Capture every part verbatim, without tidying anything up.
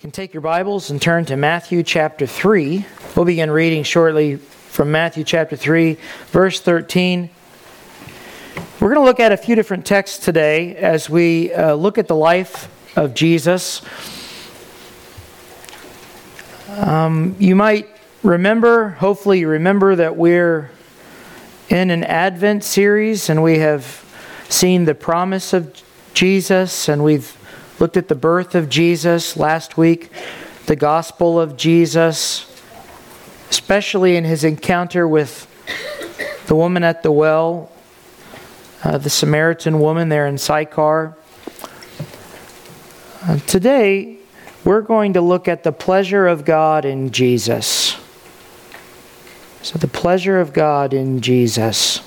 You can take your Bibles and turn to Matthew chapter three. We'll begin reading shortly from Matthew chapter three, verse thirteen. We're going to look at a few different texts today as we uh, look at the life of Jesus. Um, you might remember, hopefully you remember, that we're in an Advent series and we have seen the promise of Jesus, and we've looked at the birth of Jesus last week, the gospel of Jesus, especially in his encounter with the woman at the well, uh, the Samaritan woman there in Sychar. Uh, today, we're going to look at the pleasure of God in Jesus. So the pleasure of God in Jesus.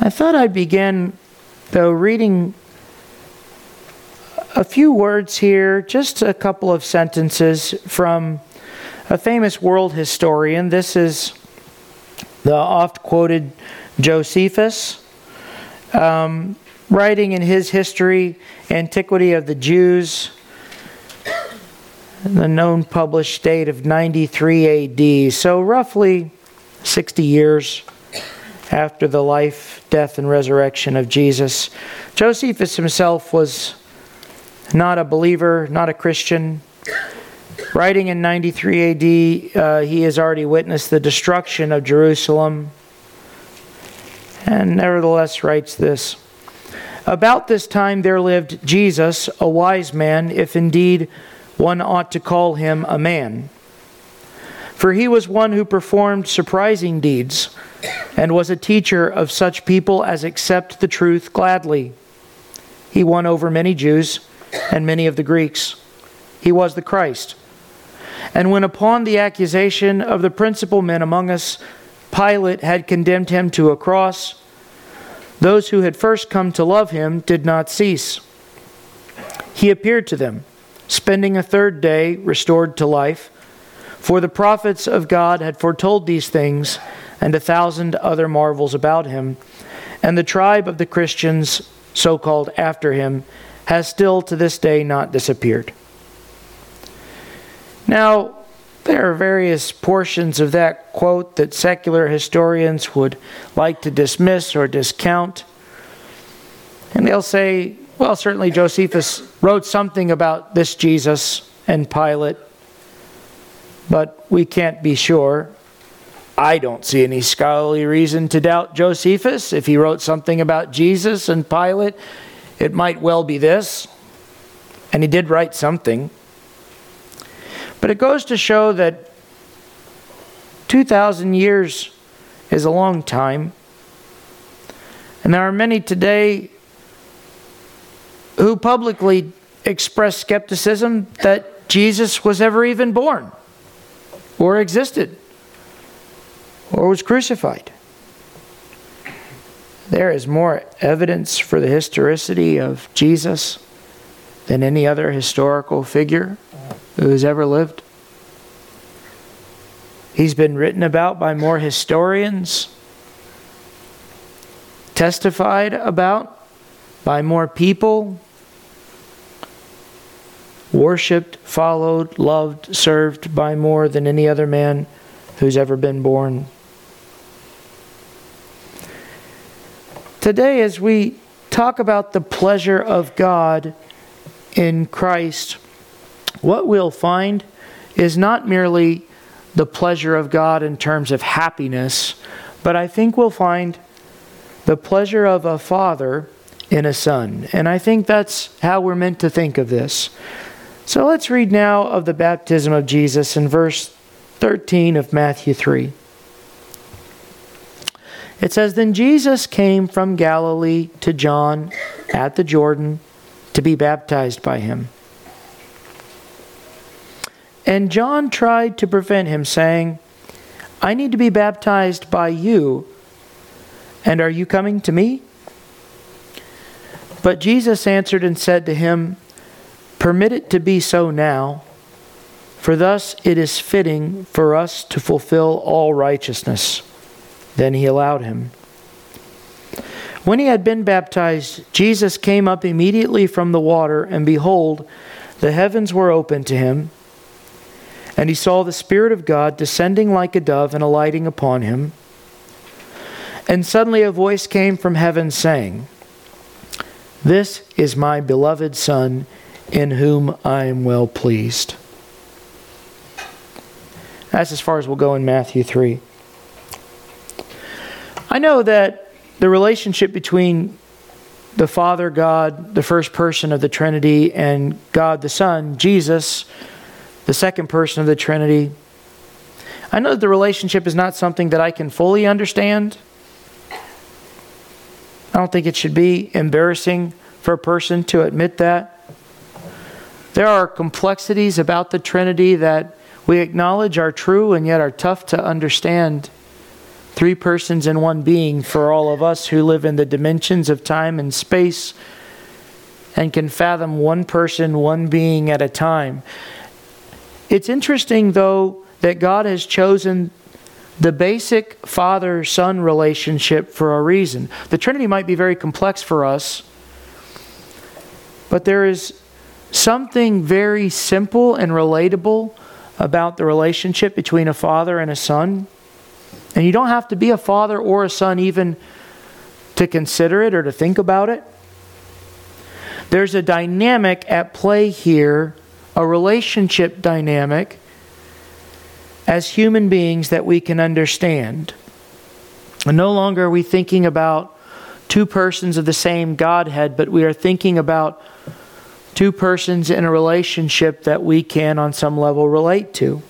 I thought I'd begin, though, reading a few words here, just a couple of sentences from a famous world historian. This is the oft-quoted Josephus, um, writing in his history, Antiquity of the Jews, the known published date of ninety-three A D, so roughly sixty years after the life, death, and resurrection of Jesus. Josephus himself was not a believer, not a Christian. Writing in ninety-three A D, uh, he has already witnessed the destruction of Jerusalem, and nevertheless writes this. About this time there lived Jesus, a wise man, if indeed one ought to call him a man. For he was one who performed surprising deeds, and was a teacher of such people as accept the truth gladly. He won over many Jews and many of the Greeks. He was the Christ. And when upon the accusation of the principal men among us, Pilate had condemned him to a cross, those who had first come to love him did not cease. He appeared to them, spending a third day restored to life, for the prophets of God had foretold these things, and a thousand other marvels about him. And the tribe of the Christians, so-called after him, has still to this day not disappeared. Now, there are various portions of that quote that secular historians would like to dismiss or discount. And they'll say, well, certainly Josephus wrote something about this Jesus and Pilate, but we can't be sure. I don't see any scholarly reason to doubt Josephus. If he wrote something about Jesus and Pilate, it might well be this, and he did write something. But it goes to show that two thousand years is a long time, and there are many today who publicly express skepticism that Jesus was ever even born, or existed, or was crucified. There is more evidence for the historicity of Jesus than any other historical figure who has ever lived. He's been written about by more historians, testified about by more people, worshipped, followed, loved, served by more than any other man who's ever been born. Today, as we talk about the pleasure of God in Christ, what we'll find is not merely the pleasure of God in terms of happiness, but I think we'll find the pleasure of a father in a son. And I think that's how we're meant to think of this. So let's read now of the baptism of Jesus in verse thirteen of Matthew three. It says, Then Jesus came from Galilee to John at the Jordan to be baptized by him. And John tried to prevent him, saying, I need to be baptized by you, and are you coming to me? But Jesus answered and said to him, Permit it to be so now, for thus it is fitting for us to fulfill all righteousness. Then he allowed him. When he had been baptized, Jesus came up immediately from the water, and behold, the heavens were opened to him, and he saw the Spirit of God descending like a dove and alighting upon him. And suddenly a voice came from heaven saying, "This is my beloved Son, in whom I am well pleased." That's as far as we'll go in Matthew three. I know that the relationship between the Father, God, the first person of the Trinity, and God the Son, Jesus, the second person of the Trinity, I know that the relationship is not something that I can fully understand. I don't think it should be embarrassing for a person to admit that. There are complexities about the Trinity that we acknowledge are true and yet are tough to understand. Three persons in one being for all of us who live in the dimensions of time and space and can fathom one person, one being at a time. It's interesting, though, that God has chosen the basic father-son relationship for a reason. The Trinity might be very complex for us, but there is something very simple and relatable about the relationship between a father and a son. And you don't have to be a father or a son even to consider it or to think about it. There's a dynamic at play here, a relationship dynamic as human beings that we can understand. And no longer are we thinking about two persons of the same Godhead, but we are thinking about two persons in a relationship that we can, on some level, relate to.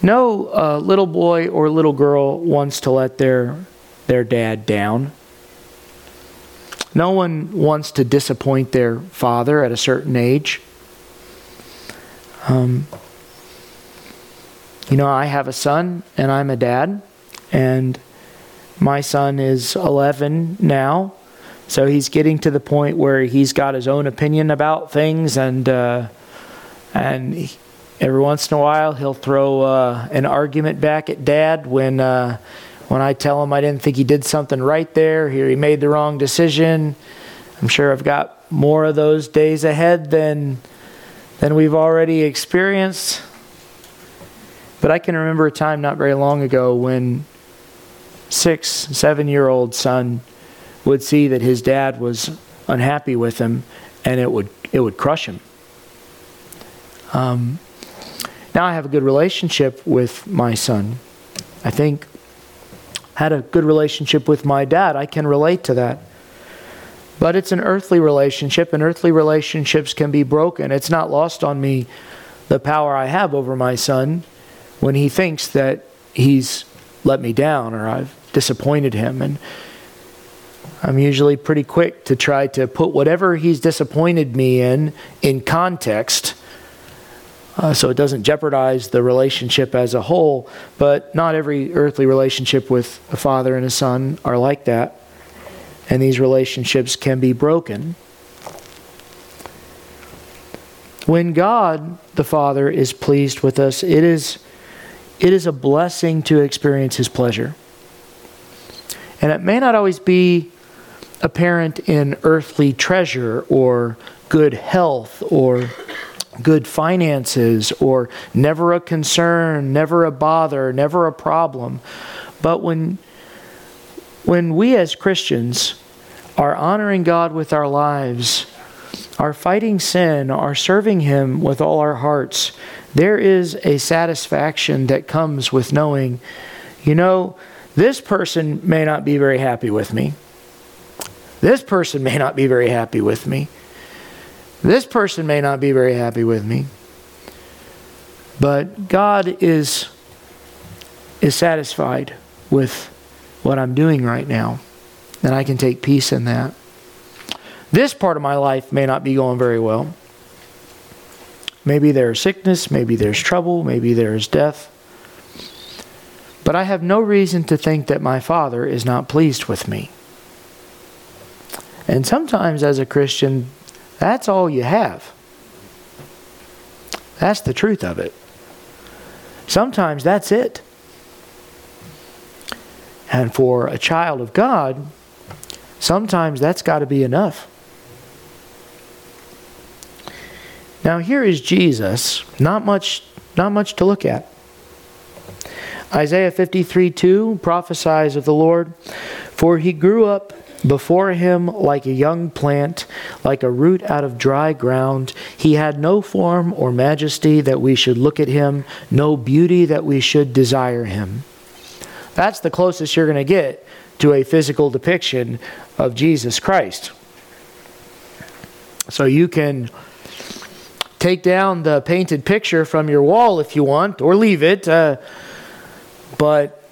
No uh, little boy or little girl wants to let their, their dad down. No one wants to disappoint their father at a certain age. Um, you know, I have a son, and I'm a dad, and my son is eleven now. So he's getting to the point where he's got his own opinion about things, and uh, and he, every once in a while he'll throw uh, an argument back at Dad when uh, when I tell him I didn't think he did something right there, here he made the wrong decision. I'm sure I've got more of those days ahead than than we've already experienced. But I can remember a time not very long ago when six, seven-year-old son would see that his dad was unhappy with him, and it would it would crush him. Um, now I have a good relationship with my son. I think I had a good relationship with my dad. I can relate to that. But it's an earthly relationship, and earthly relationships can be broken. It's not lost on me the power I have over my son when he thinks that he's let me down or I've disappointed him. And I'm usually pretty quick to try to put whatever he's disappointed me in, in context, uh, so it doesn't jeopardize the relationship as a whole. But not every earthly relationship with a father and a son are like that, and these relationships can be broken. When God, the Father, is pleased with us, it is, it is a blessing to experience His pleasure. And it may not always be apparent in earthly treasure or good health or good finances or never a concern, never a bother, never a problem. But when when we as Christians are honoring God with our lives, are fighting sin, are serving Him with all our hearts, there is a satisfaction that comes with knowing, you know, this person may not be very happy with me. This person may not be very happy with me. This person may not be very happy with me. But God is, is satisfied with what I'm doing right now. And I can take peace in that. This part of my life may not be going very well. Maybe there's sickness. Maybe there's trouble. Maybe there's death. But I have no reason to think that my Father is not pleased with me. And sometimes as a Christian, that's all you have. That's the truth of it. Sometimes that's it. And for a child of God, sometimes that's got to be enough. Now here is Jesus, not much, not much to look at. Isaiah fifty-three two prophesies of the Lord, "For he grew up before him like a young plant, like a root out of dry ground. He had no form or majesty that we should look at him, no beauty that we should desire him." That's the closest you're going to get to a physical depiction of Jesus Christ. So you can take down the painted picture from your wall if you want, or leave it, uh, but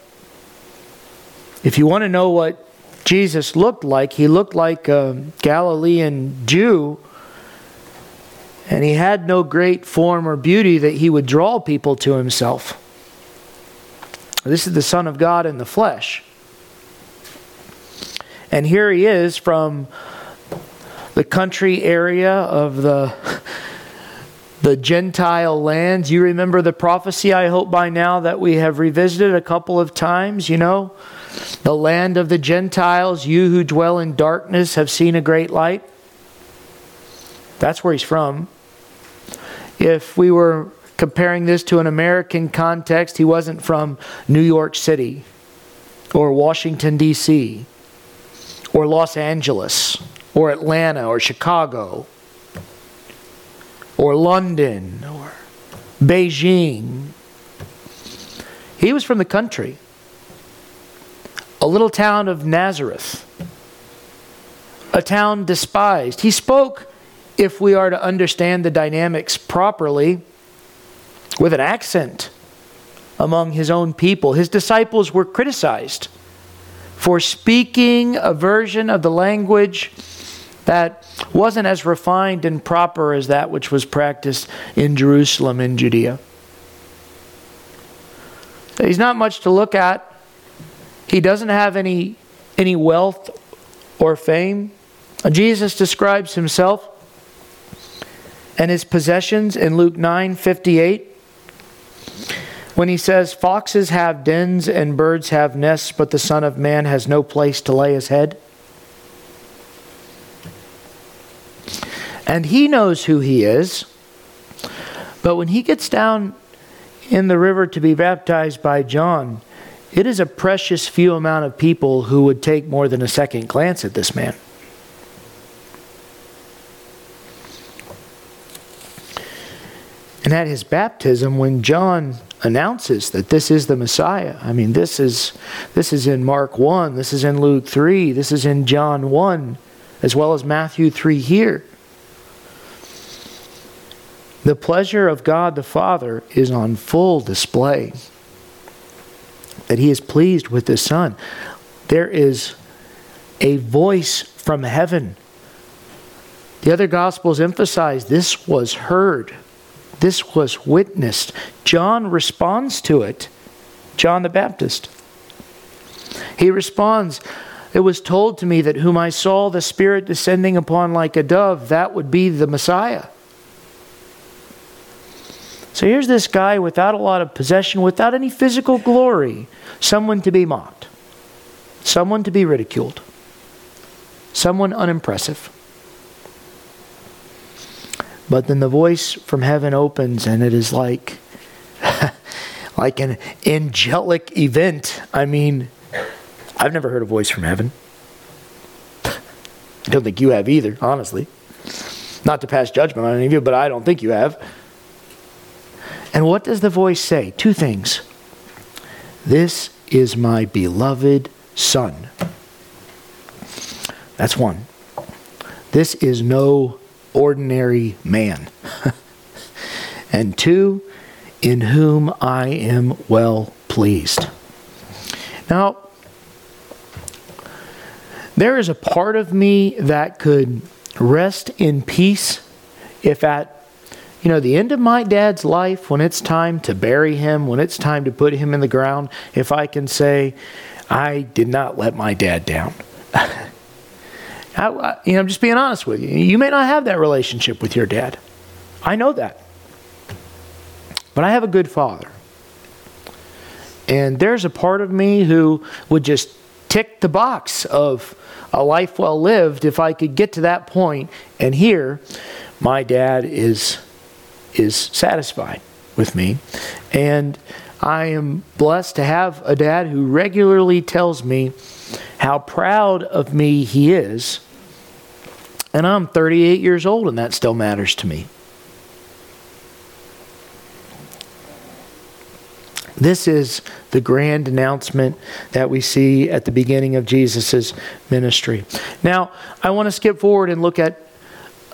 if you want to know what Jesus looked like, he looked like a Galilean Jew, and he had no great form or beauty that he would draw people to himself. This is the Son of God in the flesh. And here he is from the country area of the, the Gentile lands. You remember the prophecy, I hope by now, that we have revisited a couple of times, you know? The land of the Gentiles, you who dwell in darkness have seen a great light. That's where he's from. If we were comparing this to an American context, he wasn't from New York City or Washington, D C or Los Angeles or Atlanta or Chicago or London or Beijing. He was from the country. A little town of Nazareth, a town despised. He spoke, if we are to understand the dynamics properly, with an accent among his own people. His disciples were criticized for speaking a version of the language that wasn't as refined and proper as that which was practiced in Jerusalem and Judea. So he's not much to look at. He doesn't have any, any wealth or fame. Jesus describes himself and his possessions in Luke nine fifty-eight when he says, "Foxes have dens and birds have nests, but the Son of Man has no place to lay his head." And he knows who he is, but when he gets down in the river to be baptized by John, it is a precious few amount of people who would take more than a second glance at this man. And at his baptism, when John announces that this is the Messiah, I mean, this is this is in Mark one, this is in Luke three, this is in John one, as well as Matthew three here. The pleasure of God the Father is on full display. That he is pleased with his Son. There is a voice from heaven. The other Gospels emphasize this was heard. This was witnessed. John responds to it. John the Baptist. He responds, "It was told to me that whom I saw the Spirit descending upon like a dove, that would be the Messiah." So here's this guy without a lot of possession, without any physical glory, someone to be mocked, someone to be ridiculed, someone unimpressive. But then the voice from heaven opens and it is like, like an angelic event. I mean, I've never heard a voice from heaven. I don't think you have either, honestly. Not to pass judgment on any of you, but I don't think you have. And what does the voice say? Two things. "This is my beloved Son." That's one. This is no ordinary man. And two, "In whom I am well pleased." Now, there is a part of me that could rest in peace if at You know, the end of my dad's life, when it's time to bury him, when it's time to put him in the ground, if I can say, I did not let my dad down. I, I, you know, I'm just being honest with you. You may not have that relationship with your dad. I know that. But I have a good father. And there's a part of me who would just tick the box of a life well lived if I could get to that point. And here, my dad is is satisfied with me. And I am blessed to have a dad who regularly tells me how proud of me he is. And I'm thirty-eight years old, and that still matters to me. This is the grand announcement that we see at the beginning of Jesus' ministry. Now, I want to skip forward and look at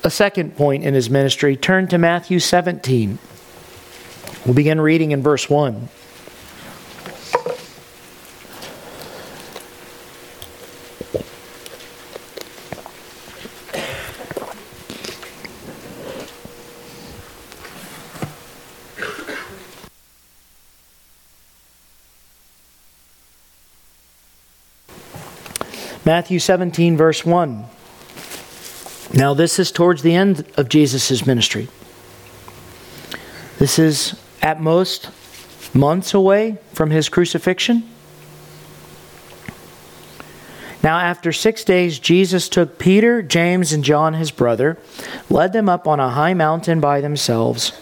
a second point in his ministry. Turn to Matthew seventeen. We'll begin reading in verse one. Matthew seventeen, verse one. Now this is towards the end of Jesus' ministry. This is at most months away from his crucifixion. Now after six days, Jesus took Peter, James, and John, his brother, led them up on a high mountain by themselves,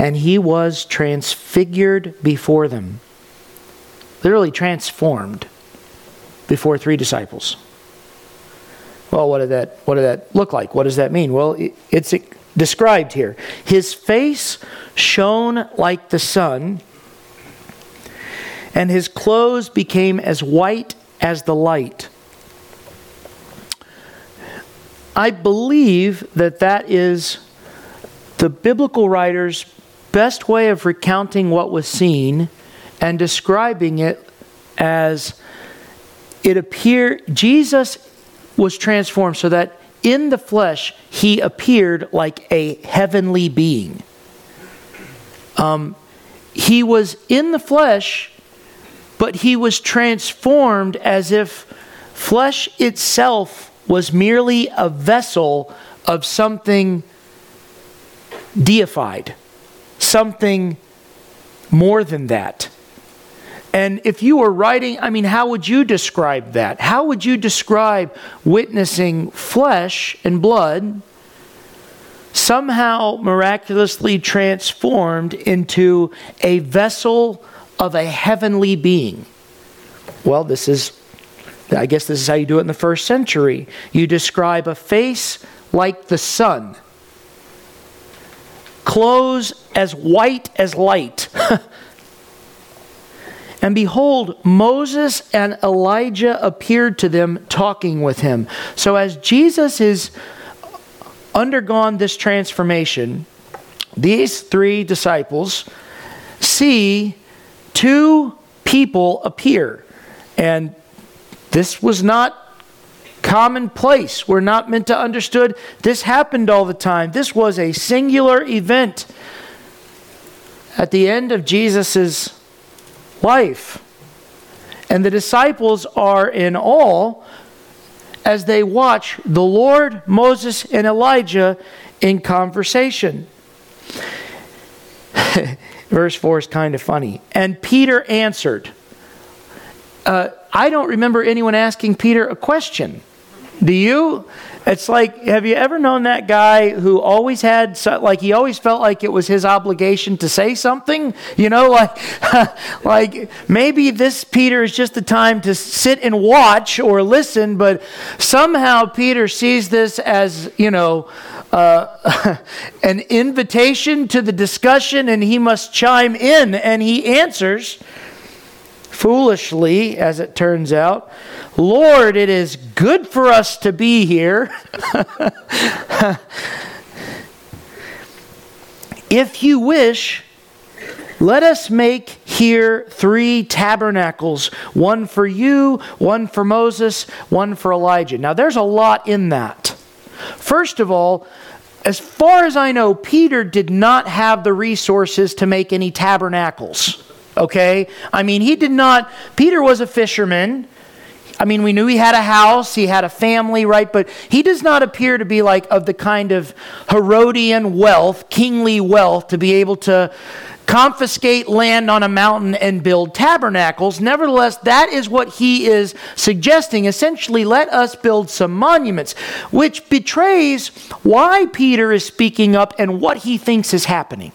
and he was transfigured before them. Literally transformed before three disciples. Well, what did that what did that look like? What does that mean? Well, it's described here. His face shone like the sun, and his clothes became as white as the light. I believe that that is the biblical writer's best way of recounting what was seen and describing it as It appeared, Jesus was transformed so that in the flesh, he appeared like a heavenly being. Um, he was in the flesh, but he was transformed as if flesh itself was merely a vessel of something deified, something more than that. And if you were writing, I mean, how would you describe that? How would you describe witnessing flesh and blood somehow miraculously transformed into a vessel of a heavenly being? Well, this is, I guess this is how you do it in the first century. You describe a face like the sun, clothes as white as light. And behold, Moses and Elijah appeared to them, talking with him. So as Jesus has undergone this transformation, these three disciples see two people appear. And this was not commonplace. We're not meant to understood. This happened all the time. This was a singular event at the end of Jesus's life. And the disciples are in awe as they watch the Lord, Moses, and Elijah in conversation. Verse four is kind of funny. And Peter answered. Uh, I don't remember anyone asking Peter a question. Do you? It's like, have you ever known that guy who always had, like he always felt like it was his obligation to say something? You know, like, like maybe this Peter is just the time to sit and watch or listen, but somehow Peter sees this as, you know, uh, an invitation to the discussion, and he must chime in, and he answers, foolishly, as it turns out, Lord, it is good for us to be here. If you wish, let us make here three tabernacles, one for you, one for Moses, one for Elijah. Now, there's a lot in that. First of all, as far as I know, Peter did not have the resources to make any tabernacles. Okay? I mean, he did not... Peter was a fisherman. I mean, we knew he had a house, he had a family, right? But he does not appear to be like of the kind of Herodian wealth, kingly wealth, to be able to confiscate land on a mountain and build tabernacles. Nevertheless, that is what he is suggesting. Essentially, let us build some monuments, which betrays why Peter is speaking up and what he thinks is happening.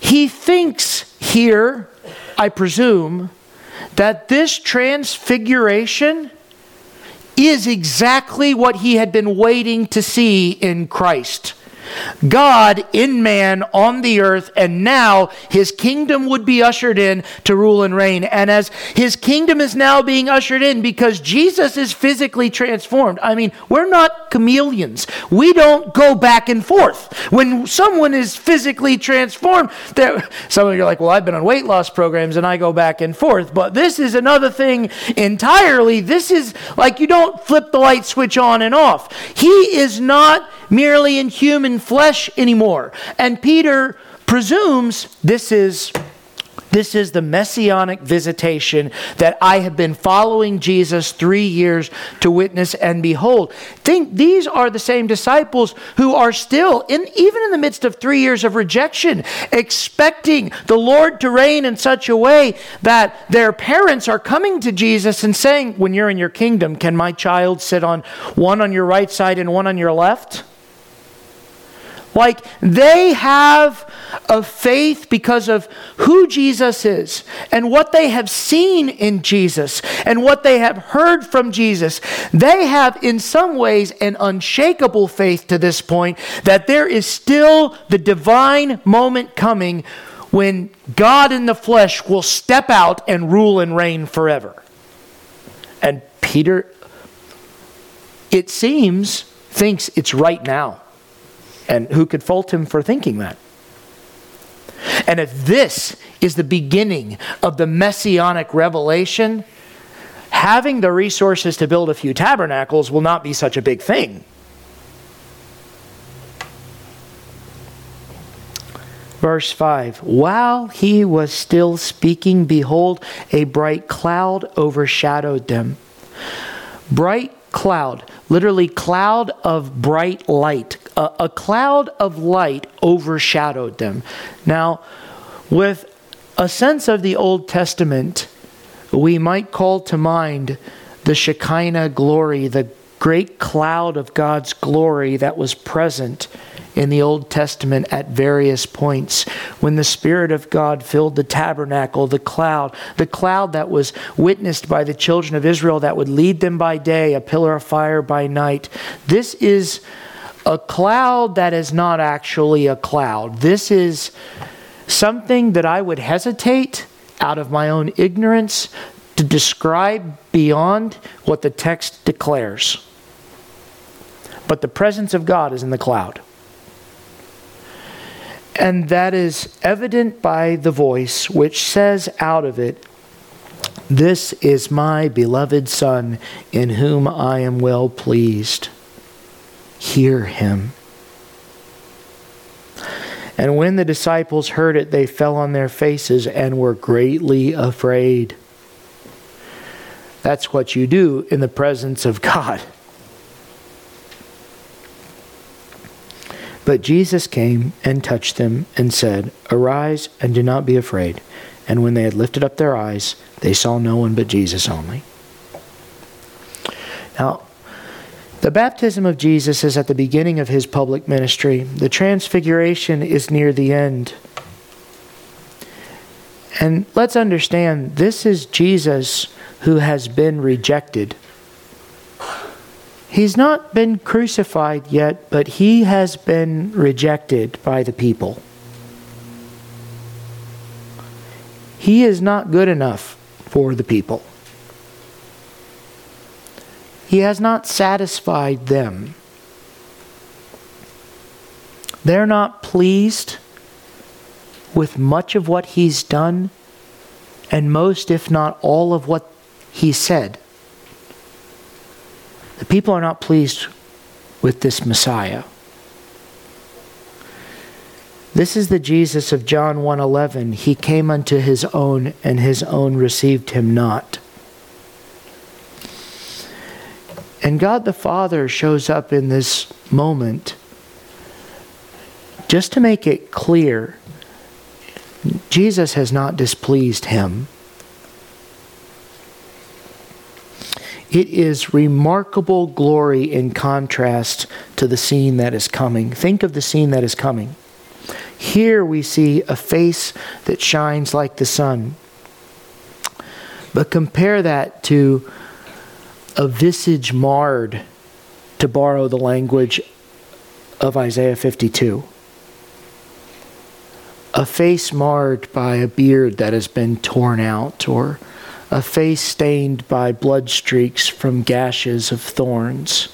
He thinks here, I presume, that this transfiguration is exactly what he had been waiting to see in Christ. God in man on the earth, and now his kingdom would be ushered in to rule and reign. And as his kingdom is now being ushered in because Jesus is physically transformed. I mean, we're not chameleons. We don't go back and forth. When someone is physically transformed, some of you are like, well, I've been on weight loss programs and I go back and forth. But this is another thing entirely. This is like you don't flip the light switch on and off. He is not merely in human flesh anymore. And Peter presumes this is this is the messianic visitation that I have been following Jesus three years to witness and behold. Think these are the same disciples who are still, in even in the midst of three years of rejection, expecting the Lord to reign in such a way that their parents are coming to Jesus and saying, when you're in your kingdom, can my child sit on one on your right side and one on your left? Like, they have a faith because of who Jesus is and what they have seen in Jesus and what they have heard from Jesus. They have, in some ways, an unshakable faith to this point that there is still the divine moment coming when God in the flesh will step out and rule and reign forever. And Peter, it seems, thinks it's right now. And who could fault him for thinking that? And if this is the beginning of the messianic revelation, having the resources to build a few tabernacles will not be such a big thing. Verse five, while he was still speaking, behold, a bright cloud overshadowed them. Bright cloud, literally cloud of bright light. A cloud of light overshadowed them. Now, with a sense of the Old Testament, we might call to mind the Shekinah glory, the great cloud of God's glory that was present in the Old Testament at various points. When the Spirit of God filled the tabernacle, the cloud, the cloud that was witnessed by the children of Israel that would lead them by day, a pillar of fire by night. This is a cloud that is not actually a cloud. This is something that I would hesitate, out of my own ignorance, to describe beyond what the text declares. But the presence of God is in the cloud. And that is evident by the voice which says out of it, "This is my beloved Son, in whom I am well pleased. Hear him." And when the disciples heard it, they fell on their faces and were greatly afraid. That's what you do in the presence of God. But Jesus came and touched them and said, "Arise and do not be afraid." And when they had lifted up their eyes, they saw no one but Jesus only. Now, the baptism of Jesus is at the beginning of his public ministry. The transfiguration is near the end. And let's understand, this is Jesus who has been rejected. He's not been crucified yet, but he has been rejected by the people. He is not good enough for the people. He has not satisfied them. They're not pleased with much of what he's done, and most, if not all, of what he said. The people are not pleased with this Messiah. This is the Jesus of John one eleven. He came unto his own, and his own received him not. And God the Father shows up in this moment Just to make it clear, Jesus has not displeased him. It is remarkable glory in contrast to the scene that is coming. Think of the scene that is coming. Here we see a face that shines like the sun. But compare that to a visage marred, to borrow the language of Isaiah fifty-two. A face marred by a beard that has been torn out, or a face stained by blood streaks from gashes of thorns.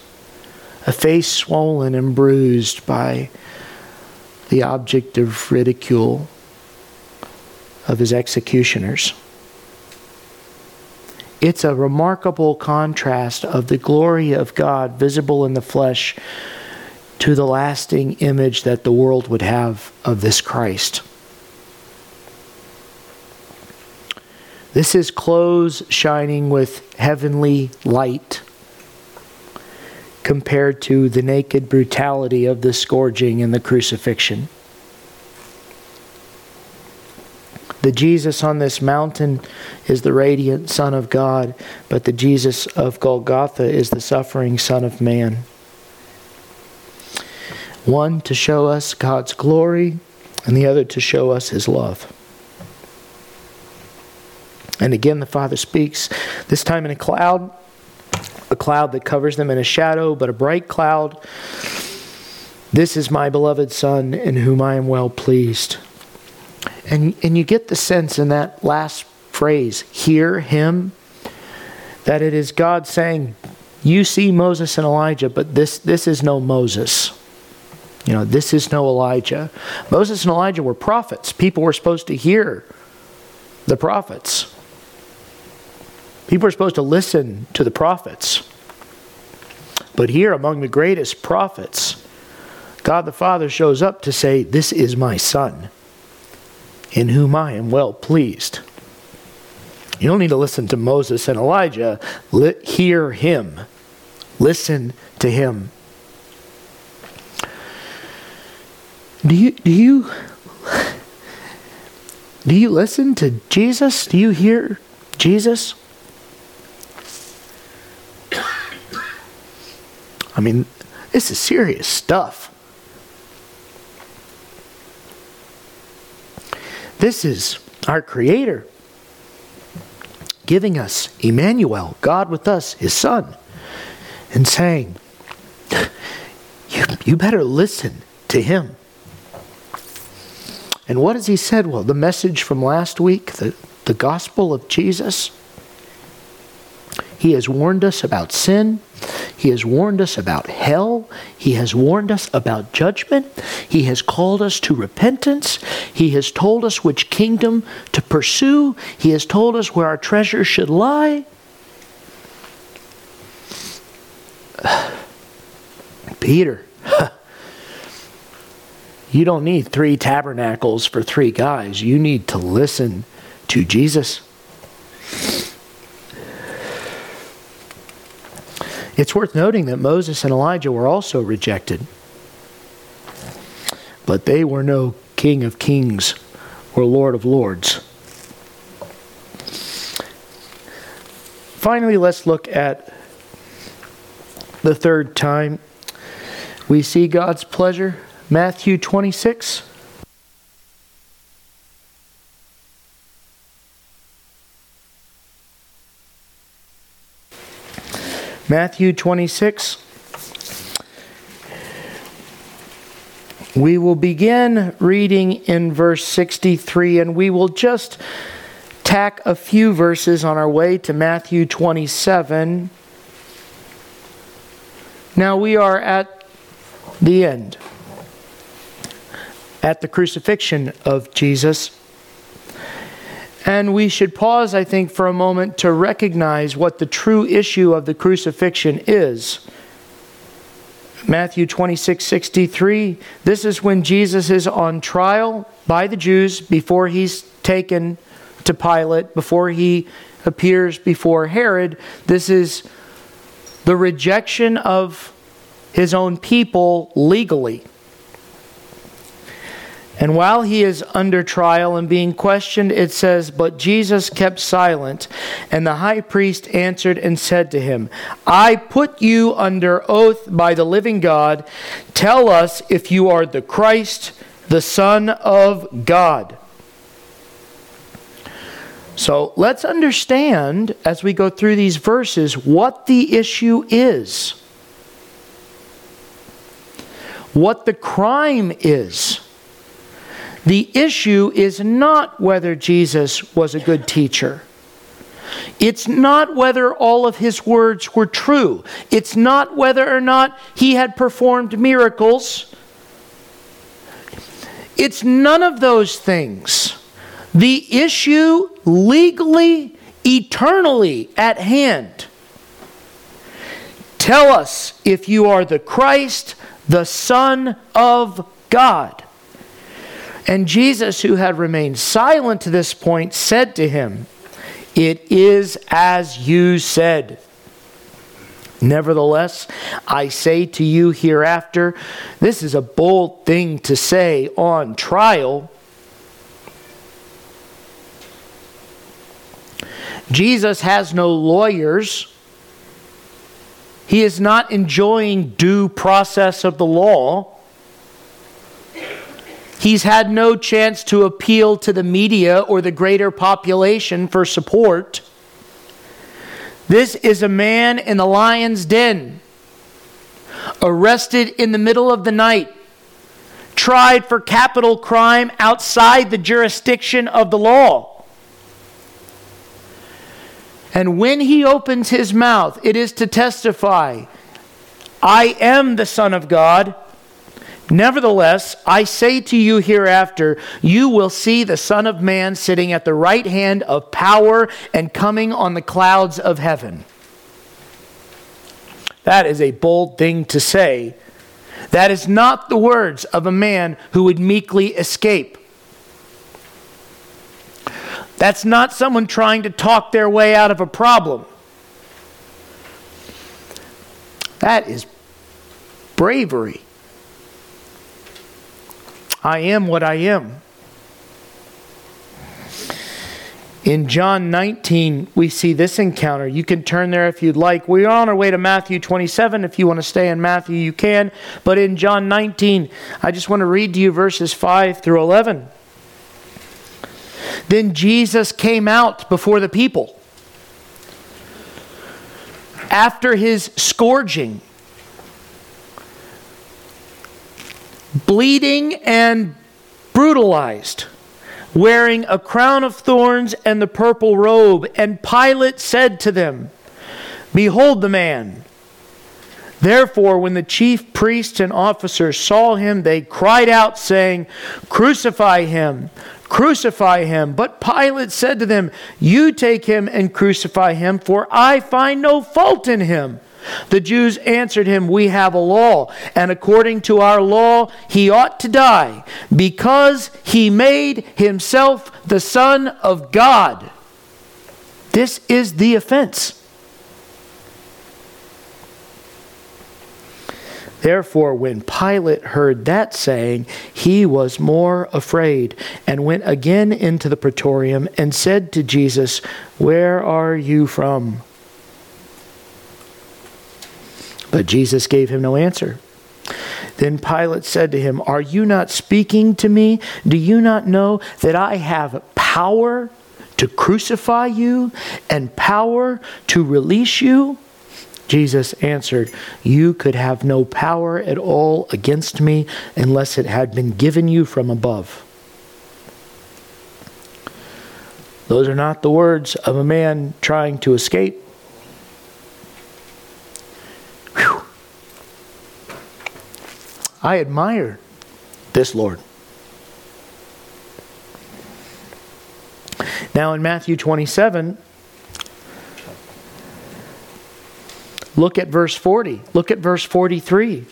A face swollen and bruised by the object of ridicule of his executioners. It's a remarkable contrast of the glory of God visible in the flesh to the lasting image that the world would have of this Christ. This is clothes shining with heavenly light compared to the naked brutality of the scourging and the crucifixion. The Jesus on this mountain is the radiant Son of God, but the Jesus of Golgotha is the suffering Son of Man. One to show us God's glory, and the other to show us his love. And again, the Father speaks, this time in a cloud, a cloud that covers them in a shadow, but a bright cloud. This is my beloved Son, in whom I am well pleased. And, and you get the sense in that last phrase, hear him, that it is God saying, you see Moses and Elijah, but this, this is no Moses. You know, this is no Elijah. Moses and Elijah were prophets. People were supposed to hear the prophets. People are supposed to listen to the prophets. But here, among the greatest prophets, God the Father shows up to say, this is my Son, in whom I am well pleased. You don't need to listen to Moses and Elijah. Let, hear him. Listen to him. Do you... Do you Do you listen to Jesus? Do you hear Jesus? I mean, this is serious stuff. This is our Creator giving us Emmanuel, God with us, his Son, and saying, you, you better listen to him. And what has he said? Well, the message from last week, the, the gospel of Jesus. He has warned us about sin. He has warned us about hell. He has warned us about judgment. He has called us to repentance. He has told us which kingdom to pursue. He has told us where our treasure should lie. Peter. You don't need three tabernacles for three guys. You need to listen to Jesus. It's worth noting that Moses and Elijah were also rejected. But they were no King of Kings or Lord of Lords. Finally, let's look at the third time we see God's pleasure. Matthew twenty-six. Matthew twenty-six. We will begin reading in verse sixty-three, and we will just tack a few verses on our way to Matthew twenty-seven. Now we are at the end. At the crucifixion of Jesus. And we should pause, I think, for a moment to recognize what the true issue of the crucifixion is. Matthew twenty-six sixty-three, this is when Jesus is on trial by the Jews before he's taken to Pilate, before he appears before Herod. This is the rejection of his own people legally. And while he is under trial and being questioned, it says, "But Jesus kept silent, and the high priest answered and said to him, 'I put you under oath by the living God. Tell us if you are the Christ, the Son of God.'" So let's understand, as we go through these verses, what the issue is, what the crime is. The issue is not whether Jesus was a good teacher. It's not whether all of his words were true. It's not whether or not he had performed miracles. It's none of those things. The issue legally, eternally at hand: tell us if you are the Christ, the Son of God. And Jesus, who had remained silent to this point, said to him, "It is as you said. Nevertheless, I say to you hereafter," this is a bold thing to say on trial. Jesus has no lawyers. He is not enjoying due process of the law. He's had no chance to appeal to the media or the greater population for support. This is a man in the lion's den, arrested in the middle of the night, tried for capital crime outside the jurisdiction of the law. And when he opens his mouth, it is to testify, "I am the Son of God. Nevertheless, I say to you hereafter, you will see the Son of Man sitting at the right hand of power and coming on the clouds of heaven." That is a bold thing to say. That is not the words of a man who would meekly escape. That's not someone trying to talk their way out of a problem. That is bravery. I am what I am. In John nineteen, we see this encounter. You can turn there if you'd like. We're on our way to Matthew twenty-seven. If you want to stay in Matthew, you can. But in John nineteen, I just want to read to you verses five through eleven. "Then Jesus came out before the people after his scourging, bleeding and brutalized, wearing a crown of thorns and the purple robe. And Pilate said to them, 'Behold the man.' Therefore, when the chief priests and officers saw him, they cried out, saying, 'Crucify him! Crucify him!' But Pilate said to them, 'You take him and crucify him, for I find no fault in him.' The Jews answered him, 'We have a law, and according to our law he ought to die, because he made himself the Son of God.'" This is the offense. "Therefore, when Pilate heard that saying, he was more afraid, and went again into the praetorium, and said to Jesus, 'Where are you from?' But Jesus gave him no answer. Then Pilate said to him, 'Are you not speaking to me? Do you not know that I have power to crucify you and power to release you?' Jesus answered, 'You could have no power at all against me unless it had been given you from above.'" Those are not the words of a man trying to escape. I admire this Lord. Now in Matthew twenty-seven, look at verse forty. Look at verse forty-three.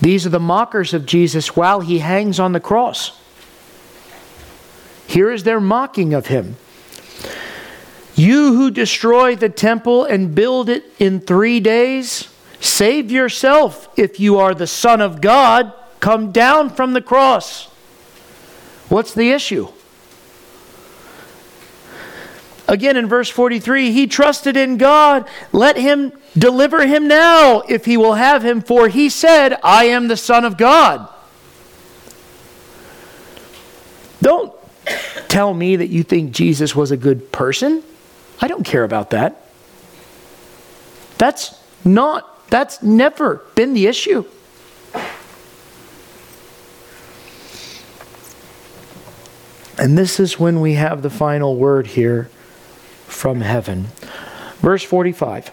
These are the mockers of Jesus while he hangs on the cross. Here is their mocking of him. "You who destroy the temple and build it in three days, save yourself if you are the Son of God." come down from the cross. What's the issue? Again, in verse forty-three, he trusted in God. Let him deliver him now if he will have him, for he said, I am the Son of God. Don't tell me that you think Jesus was a good person. I don't care about that. That's not, that's never been the issue. And this is when we have the final word here from heaven. Verse forty-five.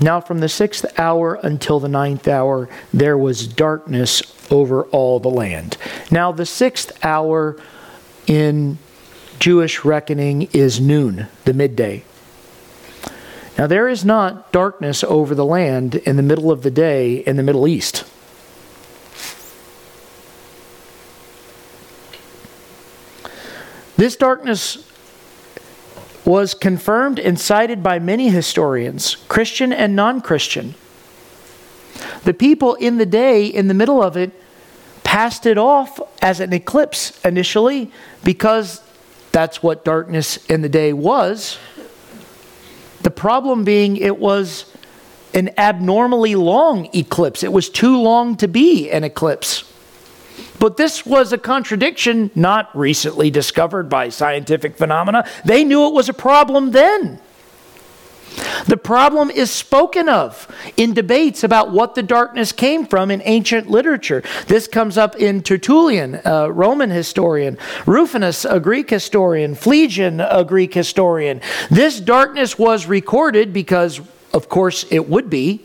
Now from the sixth hour until the ninth hour, there was darkness over all the land. Now the sixth hour in Jewish reckoning is noon, the midday. Now there is not darkness over the land in the middle of the day in the Middle East. This darkness was confirmed and cited by many historians, Christian and non-Christian. The people in the day, in the middle of it, passed it off as an eclipse initially because that's what darkness in the day was. The problem being it was an abnormally long eclipse. It was too long to be an eclipse. But this was a contradiction not recently discovered by scientific phenomena. They knew it was a problem then. The problem is spoken of in debates about what the darkness came from in ancient literature. This comes up in Tertullian, a Roman historian, Rufinus, a Greek historian, Phlegian, a Greek historian. This darkness was recorded because, of course, it would be.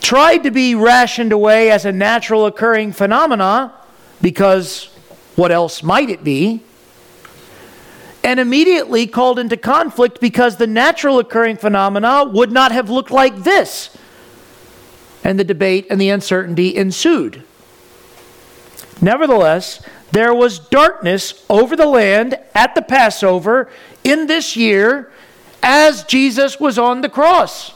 Tried to be rationed away as a natural occurring phenomena because what else might it be? And immediately called into conflict because the natural occurring phenomena would not have looked like this. And the debate and the uncertainty ensued. Nevertheless, there was darkness over the land at the Passover in this year as Jesus was on the cross.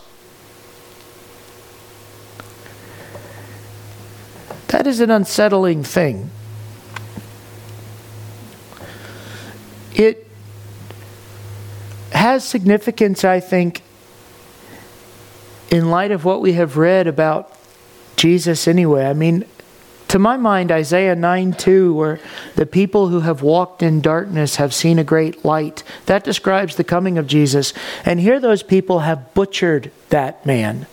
That is an unsettling thing. It has significance, I think, in light of what we have read about Jesus anyway. I mean, to my mind, Isaiah nine two, where the people who have walked in darkness have seen a great light. That describes the coming of Jesus. And here those people have butchered that man.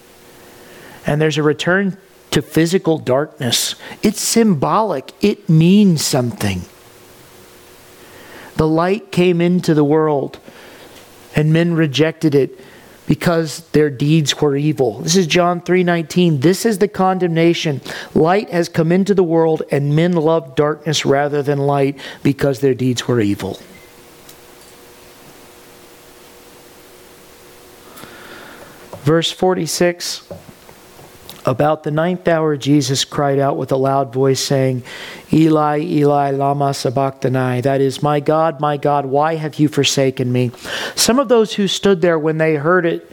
And there's a return to physical darkness. It's symbolic. It means something. The light came into the world and men rejected it because their deeds were evil. This is John three nineteen. This is the condemnation. Light has come into the world and men love darkness rather than light because their deeds were evil. Verse forty-six. About the ninth hour, Jesus cried out with a loud voice, saying, Eli, Eli, lama sabachthani, that is, my God, my God, why have you forsaken me? Some of those who stood there when they heard it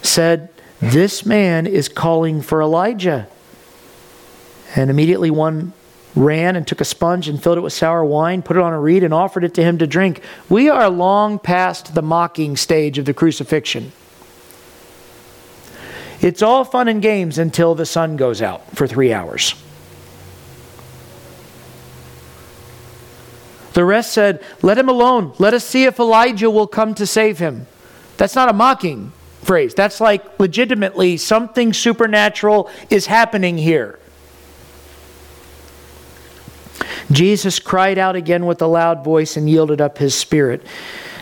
said, this man is calling for Elijah. And immediately one ran and took a sponge and filled it with sour wine, put it on a reed and offered it to him to drink. We are long past the mocking stage of the crucifixion. It's all fun and games until the sun goes out for three hours. The rest said, let him alone. Let us see if Elijah will come to save him. That's not a mocking phrase. That's like legitimately something supernatural is happening here. Jesus cried out again with a loud voice and yielded up his spirit.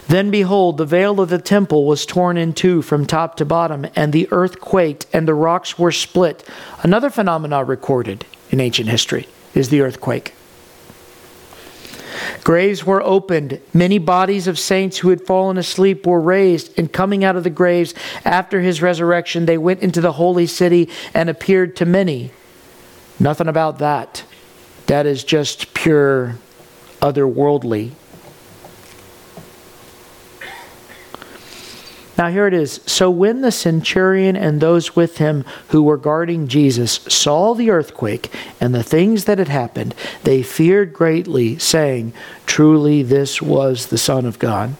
Then behold, the veil of the temple was torn in two from top to bottom, and the earth quaked, and the rocks were split. Another phenomenon recorded in ancient history is the earthquake. Graves were opened. Many bodies of saints who had fallen asleep were raised, and coming out of the graves after his resurrection, they went into the holy city and appeared to many. Nothing about that. That is just pure otherworldly. Now here it is. So when the centurion and those with him who were guarding Jesus saw the earthquake and the things that had happened, they feared greatly, saying, "Truly this was the Son of God."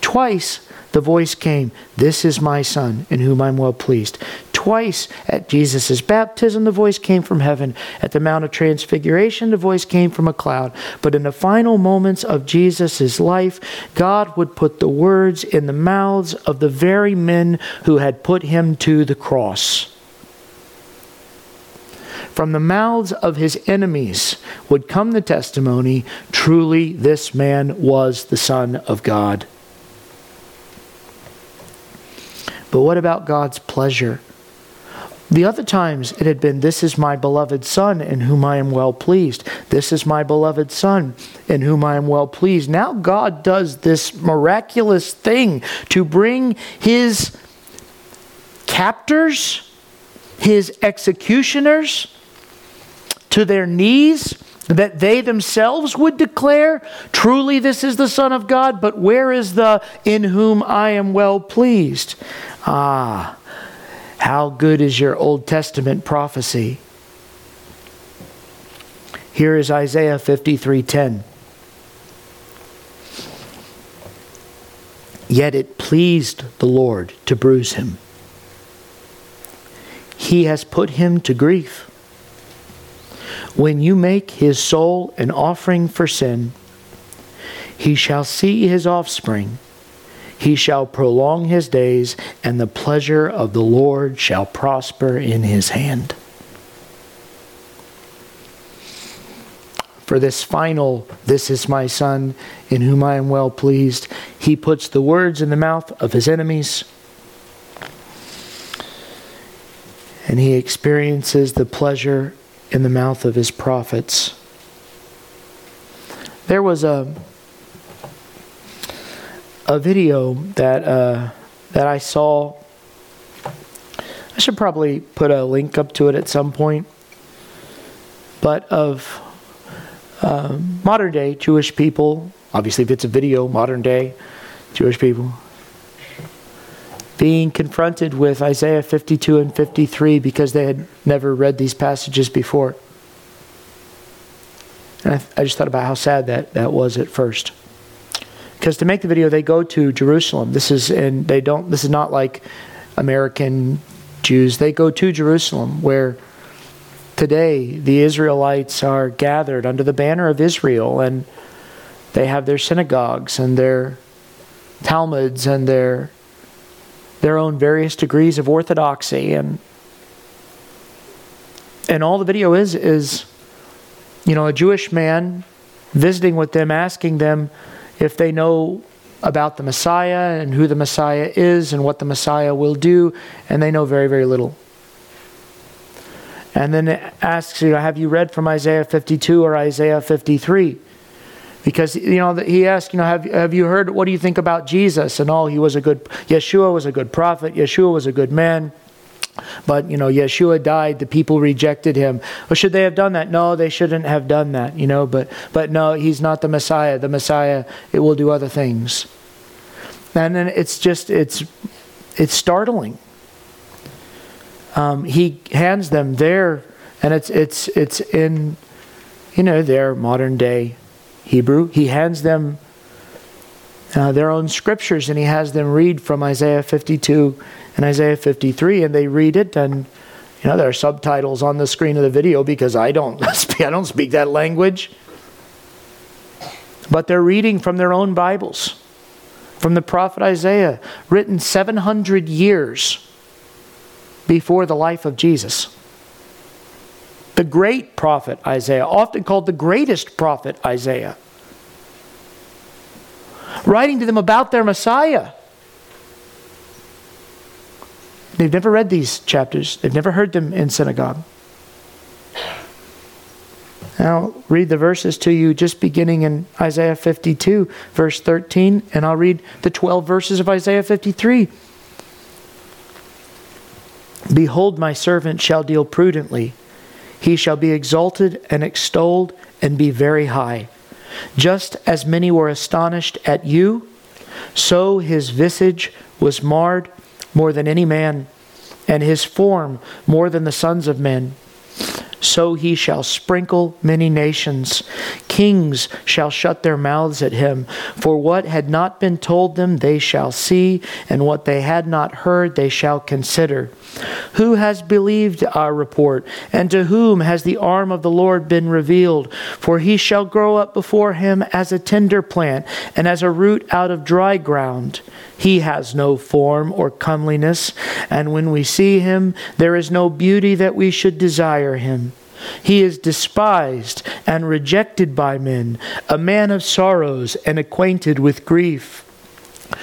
Twice the voice came, "This is my Son, in whom I am well pleased." Twice at Jesus' baptism, the voice came from heaven. At the Mount of Transfiguration, the voice came from a cloud. But in the final moments of Jesus' life, God would put the words in the mouths of the very men who had put him to the cross. From the mouths of his enemies would come the testimony, "Truly this man was the Son of God." But what about God's pleasure? The other times it had been, "This is my beloved Son, in whom I am well pleased. This is my beloved Son, in whom I am well pleased." Now God does this miraculous thing to bring his captors, his executioners, to their knees, that they themselves would declare, "Truly this is the Son of God," but where is the "in whom I am well pleased"? Ah, how good is your Old Testament prophecy. Here is Isaiah fifty-three ten. "Yet it pleased the Lord to bruise him. He has put him to grief. When you make his soul an offering for sin, he shall see his offspring. He shall prolong his days, and the pleasure of the Lord shall prosper in his hand." For this final, "This is my Son, in whom I am well pleased," he puts the words in the mouth of his enemies, and he experiences the pleasure in the mouth of his prophets. There was a A video that uh, that I saw. I should probably put a link up to it at some point. But of uh, modern day Jewish people, obviously if it's a video, modern day Jewish people, being confronted with Isaiah fifty-two and fifty-three because they had never read these passages before. And I, I just thought about how sad that, that was at first. Because to make the video, they go to Jerusalem. This is and they don't. This is not like American Jews. They go to Jerusalem, where today the Israelites are gathered under the banner of Israel, and they have their synagogues and their Talmuds and their their own various degrees of orthodoxy, and and all the video is is you know a Jewish man visiting with them, asking them if they know about the Messiah and who the Messiah is and what the Messiah will do, and they know very, very little. And then it asks, you know, have you read from Isaiah fifty-two or Isaiah fifty-three? Because, you know, he asked, you know, have, have you heard, what do you think about Jesus? And all, he was a good, Yeshua was a good prophet, Yeshua was a good man. But, you know, Yeshua died, the people rejected him. Well, should they have done that? No, they shouldn't have done that, you know. But but no, he's not the Messiah. The Messiah, it will do other things. And then it's just, it's it's startling. Um, he hands them their, and it's, it's, it's in, you know, their modern day Hebrew. He hands them uh, their own scriptures, and he has them read from Isaiah fifty-two and Isaiah fifty-three, and they read it, and you know there are subtitles on the screen of the video because I don't speak, I don't speak that language. But they're reading from their own Bibles, from the prophet Isaiah, written seven hundred years before the life of Jesus. The great prophet Isaiah, often called the greatest prophet Isaiah, writing to them about their Messiah. They've never read these chapters. They've never heard them in synagogue. I'll read the verses to you just beginning in Isaiah fifty-two, verse thirteen, and I'll read the twelve verses of Isaiah fifty-three. "Behold, my servant shall deal prudently. He shall be exalted and extolled and be very high. Just as many were astonished at you, So his visage was marred more than any man, and his form more than the sons of men. So he shall sprinkle many nations. Kings shall shut their mouths at him. For what had not been told them they shall see, and what they had not heard they shall consider. Who has believed our report? And to whom has the arm of the Lord been revealed? For he shall grow up before him as a tender plant, and as a root out of dry ground. He has no form or comeliness, and when we see him, there is no beauty that we should desire him. He is despised and rejected by men, a man of sorrows and acquainted with grief.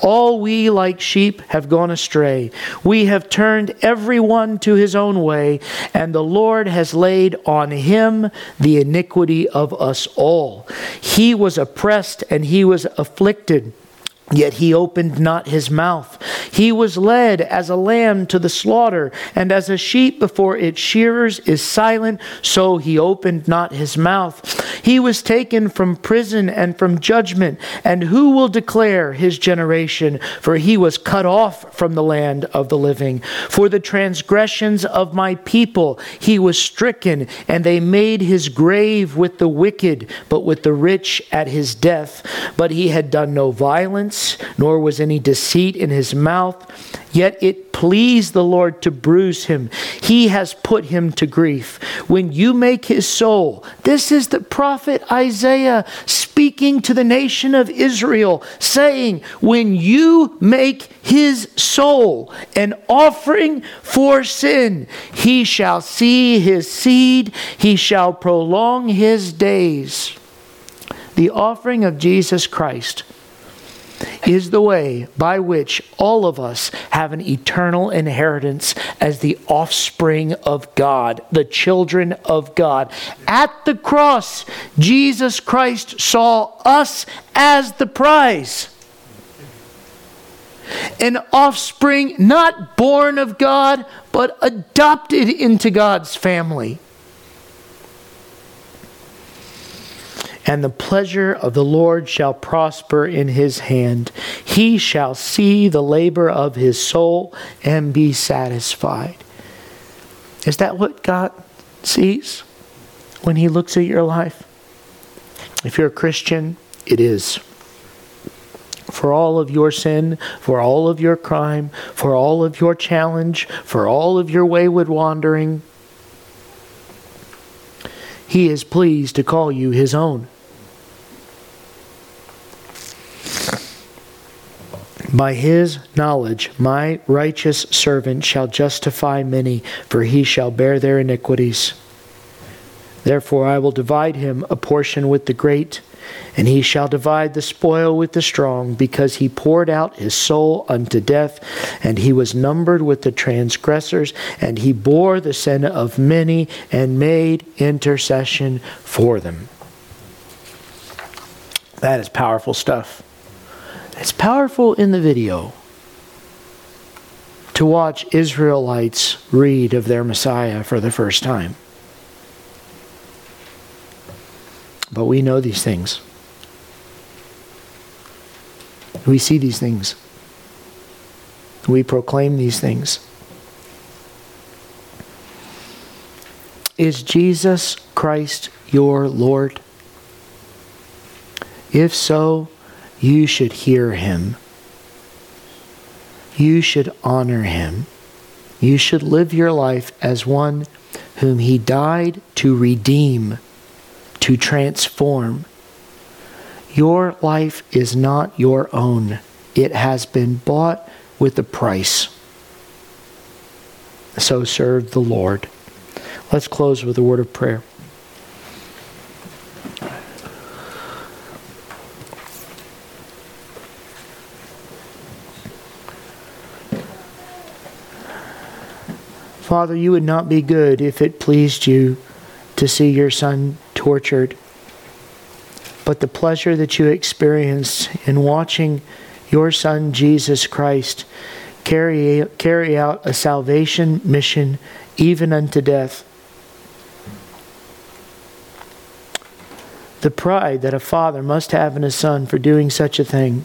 All we like sheep have gone astray. We have turned every one to his own way, and the Lord has laid on him the iniquity of us all. He was oppressed and he was afflicted, yet he opened not his mouth. He was led as a lamb to the slaughter, and as a sheep before its shearers is silent, so he opened not his mouth. He was taken from prison and from judgment, and who will declare his generation? For he was cut off from the land of the living. For the transgressions of my people he was stricken, and they made his grave with the wicked, but with the rich at his death. But he had done no violence, nor was any deceit in his mouth. Yet it pleased the Lord to bruise him. He has put him to grief. When you make his soul, this is the prophet Isaiah speaking to the nation of Israel, saying, when you make his soul an offering for sin, he shall see his seed, he shall prolong his days. The offering of Jesus Christ is the way by which all of us have an eternal inheritance as the offspring of God, the children of God. At the cross, Jesus Christ saw us as the prize. An offspring not born of God, but adopted into God's family. And the pleasure of the Lord shall prosper in his hand. He shall see the labor of his soul and be satisfied. Is that what God sees when he looks at your life? If you're a Christian, it is. For all of your sin, for all of your crime, for all of your challenge, for all of your wayward wandering, he is pleased to call you his own. By his knowledge, my righteous servant shall justify many, for he shall bear their iniquities. Therefore I will divide him a portion with the great, and he shall divide the spoil with the strong, because he poured out his soul unto death, and he was numbered with the transgressors, and he bore the sin of many, and made intercession for them. That is powerful stuff. It's powerful in the video to watch Israelites read of their Messiah for the first time. But we know these things. We see these things. We proclaim these things. Is Jesus Christ your Lord? If so, you should hear him. You should honor him. You should live your life as one whom he died to redeem, to transform. Your life is not your own. It has been bought with a price. So serve the Lord. Let's close with a word of prayer. Father, you would not be good if it pleased you to see your son tortured. But the pleasure that you experienced in watching your son, Jesus Christ, carry, carry out a salvation mission even unto death. The pride that a father must have in his son for doing such a thing,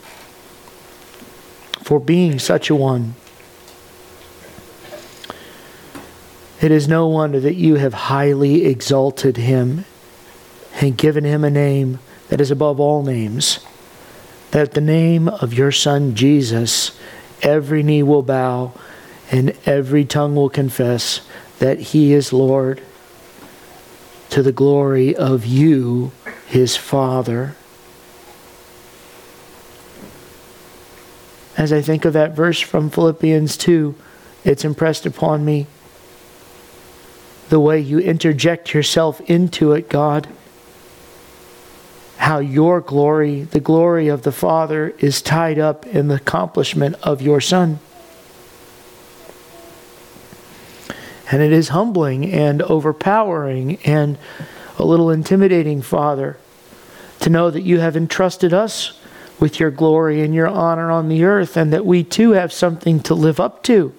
for being such a one. It is no wonder that you have highly exalted him and given him a name that is above all names, that at the name of your Son Jesus, every knee will bow and every tongue will confess that he is Lord, to the glory of you, his Father. As I think of that verse from Philippians two, it's impressed upon me the way you interject yourself into it, God. How your glory, the glory of the Father, is tied up in the accomplishment of your Son. And it is humbling and overpowering and a little intimidating, Father, to know that you have entrusted us with your glory and your honor on the earth, and that we too have something to live up to.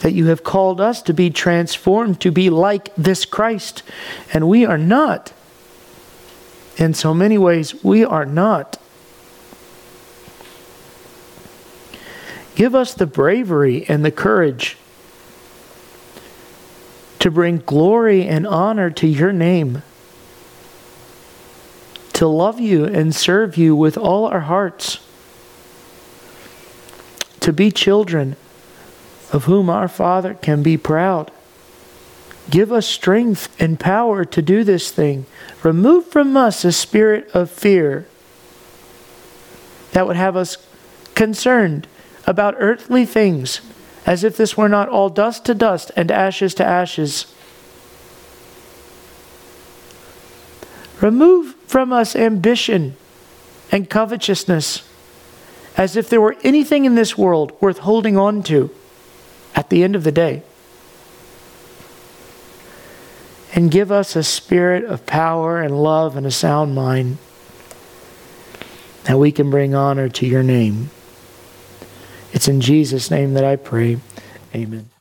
That you have called us to be transformed, to be like this Christ, and we are not. In so many ways, we are not. Give us the bravery and the courage to bring glory and honor to your name, to love you and serve you with all our hearts, to be children of whom our Father can be proud. Give us strength and power to do this thing. Remove from us a spirit of fear that would have us concerned about earthly things, as if this were not all dust to dust and ashes to ashes. Remove from us ambition and covetousness, as if there were anything in this world worth holding on to at the end of the day. And give us a spirit of power and love and a sound mind, that we can bring honor to your name. It's in Jesus' name that I pray. Amen.